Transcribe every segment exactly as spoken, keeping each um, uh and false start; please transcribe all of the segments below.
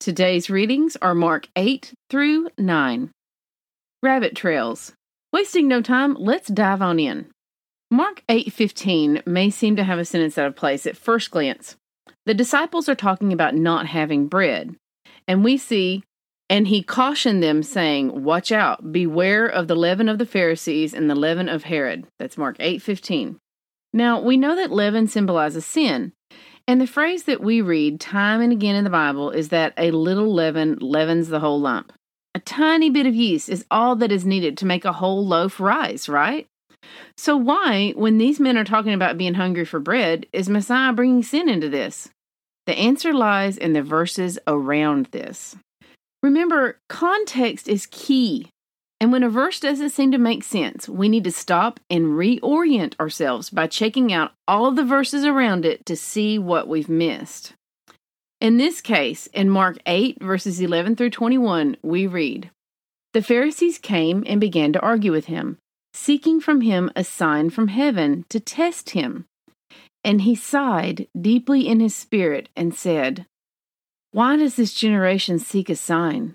Today's readings are Mark eight through nine. Rabbit Trails. Wasting no time, let's dive on in. Mark eight fifteen may seem to have a sentence out of place at first glance. The disciples are talking about not having bread, and we see, and he cautioned them, saying, "Watch out, beware of the leaven of the Pharisees and the leaven of Herod." That's Mark eight fifteen. Now, we know that leaven symbolizes sin. And the phrase that we read time and again in the Bible is that a little leaven leavens the whole lump. A tiny bit of yeast is all that is needed to make a whole loaf rise, right? So why, when these men are talking about being hungry for bread, is Messiah bringing sin into this? The answer lies in the verses around this. Remember, context is key. And when a verse doesn't seem to make sense, we need to stop and reorient ourselves by checking out all of the verses around it to see what we've missed. In this case, in Mark eight, verses eleven through twenty-one, we read, "The Pharisees came and began to argue with him, seeking from him a sign from heaven to test him. And he sighed deeply in his spirit and said, 'Why does this generation seek a sign?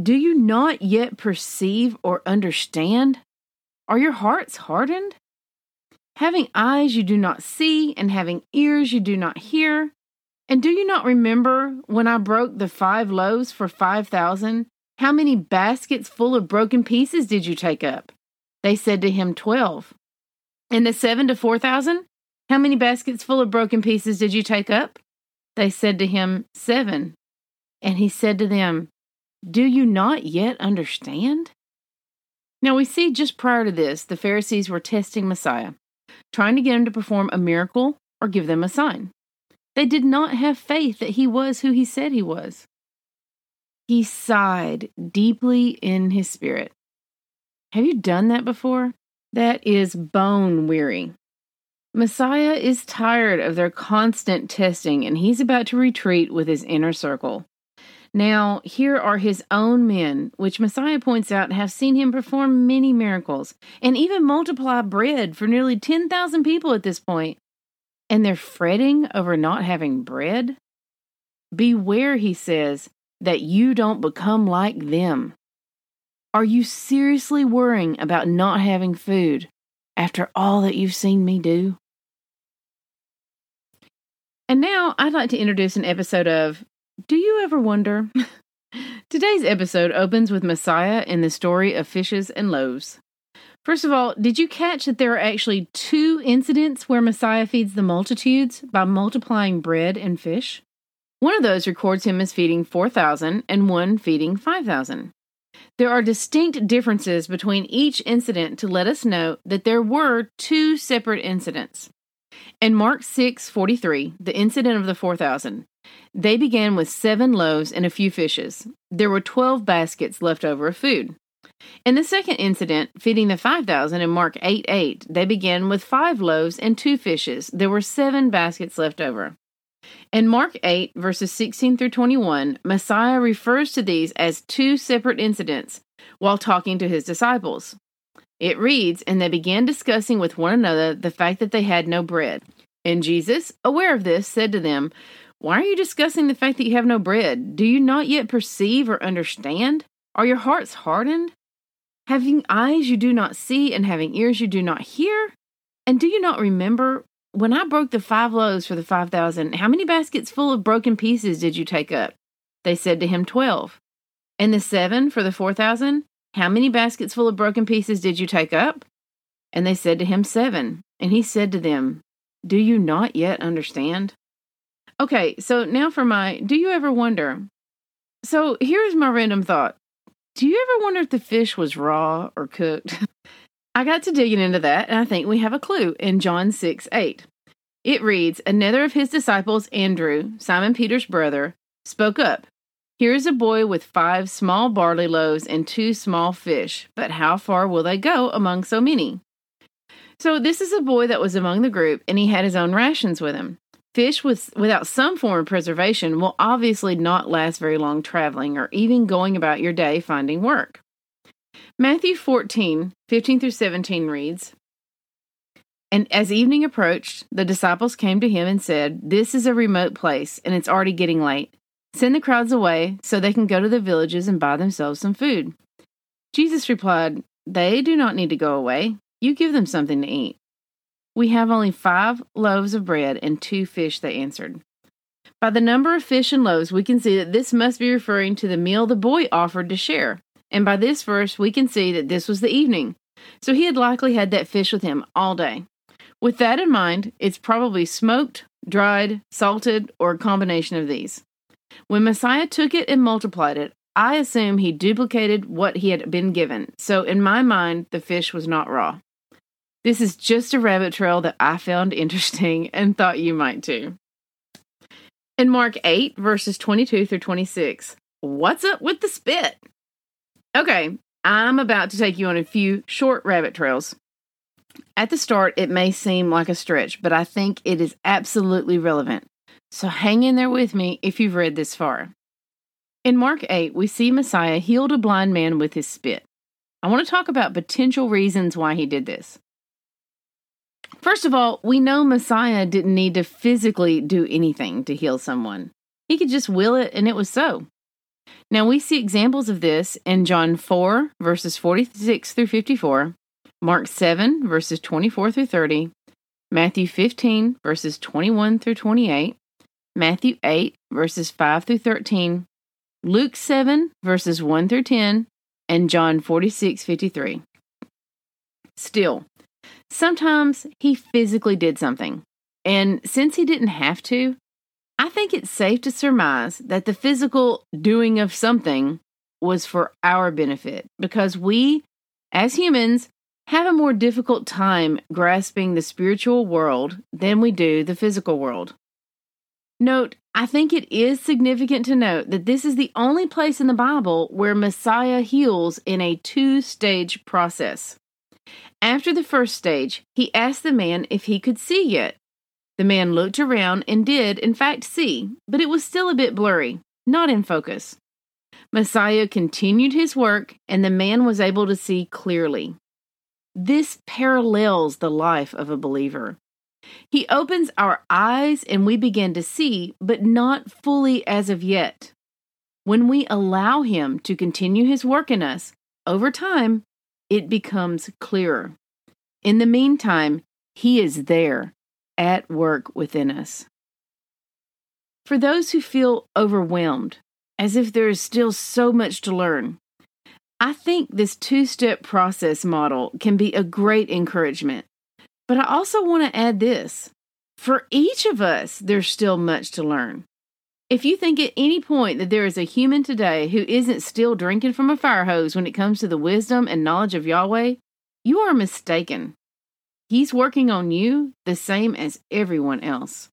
Do you not yet perceive or understand? Are your hearts hardened? Having eyes you do not see, and having ears you do not hear. And do you not remember when I broke the five loaves for five thousand? How many baskets full of broken pieces did you take up?' They said to him, twelve. 'And the seven to four thousand? How many baskets full of broken pieces did you take up?' They said to him, seven. And he said to them, 'Do you not yet understand?'" Now we see just prior to this, the Pharisees were testing Messiah, trying to get him to perform a miracle or give them a sign. They did not have faith that he was who he said he was. "He sighed deeply in his spirit." Have you done that before? That is bone weary. Messiah is tired of their constant testing, and he's about to retreat with his inner circle. Now, here are his own men, which Messiah points out have seen him perform many miracles and even multiply bread for nearly ten thousand people at this point. And they're fretting over not having bread? "Beware," he says, "that you don't become like them." Are you seriously worrying about not having food after all that you've seen me do? And now I'd like to introduce an episode of Do You Ever Wonder? Today's episode opens with Messiah in the story of fishes and loaves. First of all, did you catch that there are actually two incidents where Messiah feeds the multitudes by multiplying bread and fish? One of those records him as feeding four thousand and one feeding five thousand. There are distinct differences between each incident to let us know that there were two separate incidents. In Mark six forty-three, the incident of the four thousand, they began with seven loaves and a few fishes. There were twelve baskets left over of food. In the second incident, feeding the five thousand in Mark eight eight, they began with five loaves and two fishes. There were seven baskets left over. In Mark eight, verses sixteen through twenty-one, Messiah refers to these as two separate incidents while talking to his disciples. It reads, "And they began discussing with one another the fact that they had no bread. And Jesus, aware of this, said to them, 'Why are you discussing the fact that you have no bread? Do you not yet perceive or understand? Are your hearts hardened? Having eyes you do not see, and having ears you do not hear? And do you not remember when I broke the five loaves for the five thousand, how many baskets full of broken pieces did you take up? They said to him, Twelve. And the seven for the four thousand? How many baskets full of broken pieces did you take up? And they said to him, Seven. And he said to them, Do you not yet understand? Okay, so now for my, do you ever wonder? So here's my random thought. Do you ever wonder if the fish was raw or cooked? I got to digging into that, and I think we have a clue in John six eight. It reads, Another of his disciples, Andrew, Simon Peter's brother, spoke up. Here is a boy with five small barley loaves and two small fish, but how far will they go among so many? So this is a boy that was among the group, and he had his own rations with him. Fish with, without some form of preservation will obviously not last very long traveling or even going about your day finding work. Matthew fourteen, fifteen through seventeen reads, And as evening approached, the disciples came to him and said, This is a remote place, and it's already getting late. Send the crowds away so they can go to the villages and buy themselves some food. Jesus replied, They do not need to go away. You give them something to eat. We have only five loaves of bread and two fish, they answered. By the number of fish and loaves, we can see that this must be referring to the meal the boy offered to share. And by this verse, we can see that this was the evening. So he had likely had that fish with him all day. With that in mind, it's probably smoked, dried, salted, or a combination of these. When Messiah took it and multiplied it, I assume he duplicated what he had been given. So in my mind, the fish was not raw. This is just a rabbit trail that I found interesting and thought you might too. In Mark eight, verses twenty-two through twenty-six, what's up with the spit? Okay, I'm about to take you on a few short rabbit trails. At the start, it may seem like a stretch, but I think it is absolutely relevant. So hang in there with me if you've read this far. In Mark eight, we see Messiah healed a blind man with his spit. I want to talk about potential reasons why he did this. First of all, we know Messiah didn't need to physically do anything to heal someone. He could just will it, and it was so. Now, we see examples of this in John four, verses forty-six through fifty-four, Mark seven, verses twenty-four through thirty, Matthew fifteen, verses twenty-one through twenty-eight, Matthew eight, verses five through thirteen, Luke seven, verses one through ten, and John forty-six fifty-three. Still, sometimes he physically did something, and since he didn't have to, I think it's safe to surmise that the physical doing of something was for our benefit, because we, as humans, have a more difficult time grasping the spiritual world than we do the physical world. Note, I think it is significant to note that this is the only place in the Bible where Messiah heals in a two-stage process. After the first stage, he asked the man if he could see yet. The man looked around and did, in fact, see, but it was still a bit blurry, not in focus. Messiah continued his work, and the man was able to see clearly. This parallels the life of a believer. He opens our eyes and we begin to see, but not fully as of yet. When we allow him to continue his work in us, over time, it becomes clearer. In the meantime, he is there, at work within us. For those who feel overwhelmed, as if there is still so much to learn, I think this two-step process model can be a great encouragement. But I also want to add this. For each of us, there's still much to learn. If you think at any point that there is a human today who isn't still drinking from a fire hose when it comes to the wisdom and knowledge of Yahweh, you are mistaken. He's working on you the same as everyone else.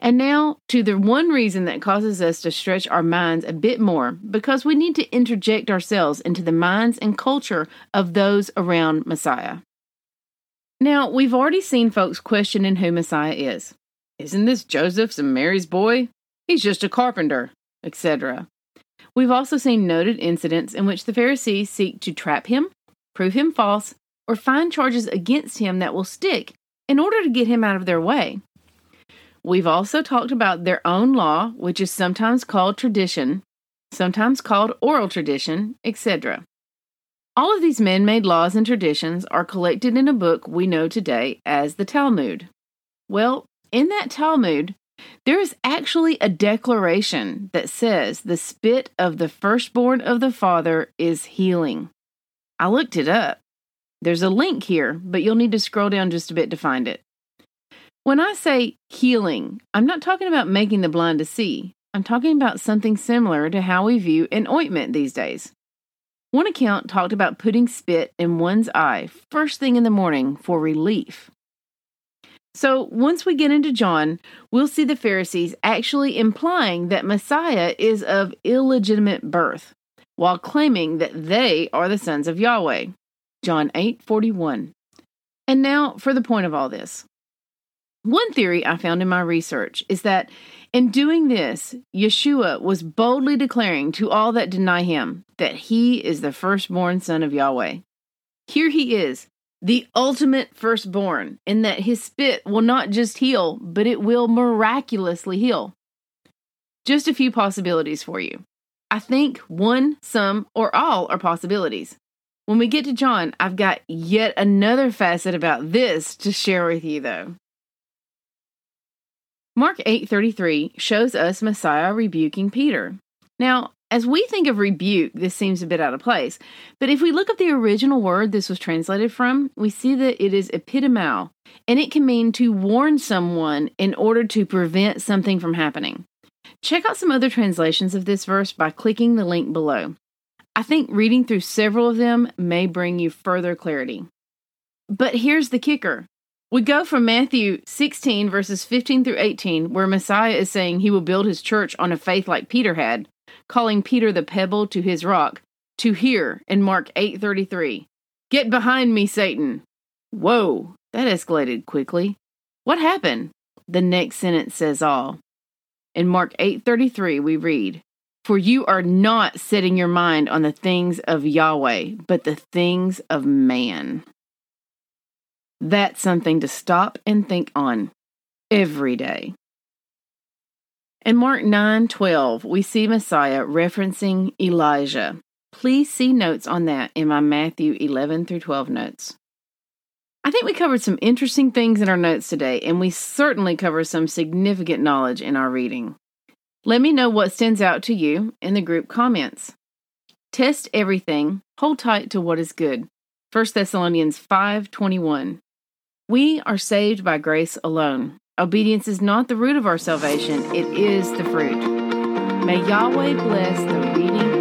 And now to the one reason that causes us to stretch our minds a bit more, because we need to interject ourselves into the minds and culture of those around Messiah. Now, we've already seen folks questioning who Messiah is. Isn't this Joseph's and Mary's boy? He's just a carpenter, et cetera. We've also seen noted incidents in which the Pharisees seek to trap him, prove him false, or find charges against him that will stick in order to get him out of their way. We've also talked about their own law, which is sometimes called tradition, sometimes called oral tradition, et cetera. All of these man-made laws and traditions are collected in a book we know today as the Talmud. Well, in that Talmud, There is actually a declaration that says the spit of the firstborn of the father is healing. I looked it up. There's a link here, but you'll need to scroll down just a bit to find it. When I say healing, I'm not talking about making the blind to see. I'm talking about something similar to how we view an ointment these days. One account talked about putting spit in one's eye first thing in the morning for relief. So once we get into John, we'll see the Pharisees actually implying that Messiah is of illegitimate birth, while claiming that they are the sons of Yahweh. John eight forty-one. And now for the point of all this. One theory I found in my research is that in doing this, Yeshua was boldly declaring to all that deny him that he is the firstborn son of Yahweh. Here he is, the ultimate firstborn, in that his spit will not just heal, but it will miraculously heal. Just a few possibilities for you. I think one, some, or all are possibilities. When we get to John, I've got yet another facet about this to share with you, though. Mark eight thirty-three shows us Messiah rebuking Peter. Now, as we think of rebuke, this seems a bit out of place, but if we look at the original word this was translated from, we see that it is epitimou, and it can mean to warn someone in order to prevent something from happening. Check out some other translations of this verse by clicking the link below. I think reading through several of them may bring you further clarity. But here's the kicker. We go from Matthew sixteen, verses fifteen through eighteen, where Messiah is saying he will build his church on a faith like Peter had, calling Peter the pebble to his rock, to here in Mark eight thirty-three, "Get behind me, Satan." Whoa, that escalated quickly. What happened? The next sentence says all. In Mark eight thirty-three, we read, "For you are not setting your mind on the things of Yahweh, but the things of man." That's something to stop and think on every day. In Mark nine twelve, we see Messiah referencing Elijah. Please see notes on that in my Matthew eleven through twelve notes. I think we covered some interesting things in our notes today, and we certainly cover some significant knowledge in our reading. Let me know what stands out to you in the group comments. Test everything. Hold tight to what is good. First Thessalonians five twenty-one. We are saved by grace alone. Obedience is not the root of our salvation, it is the fruit. May Yahweh bless the reading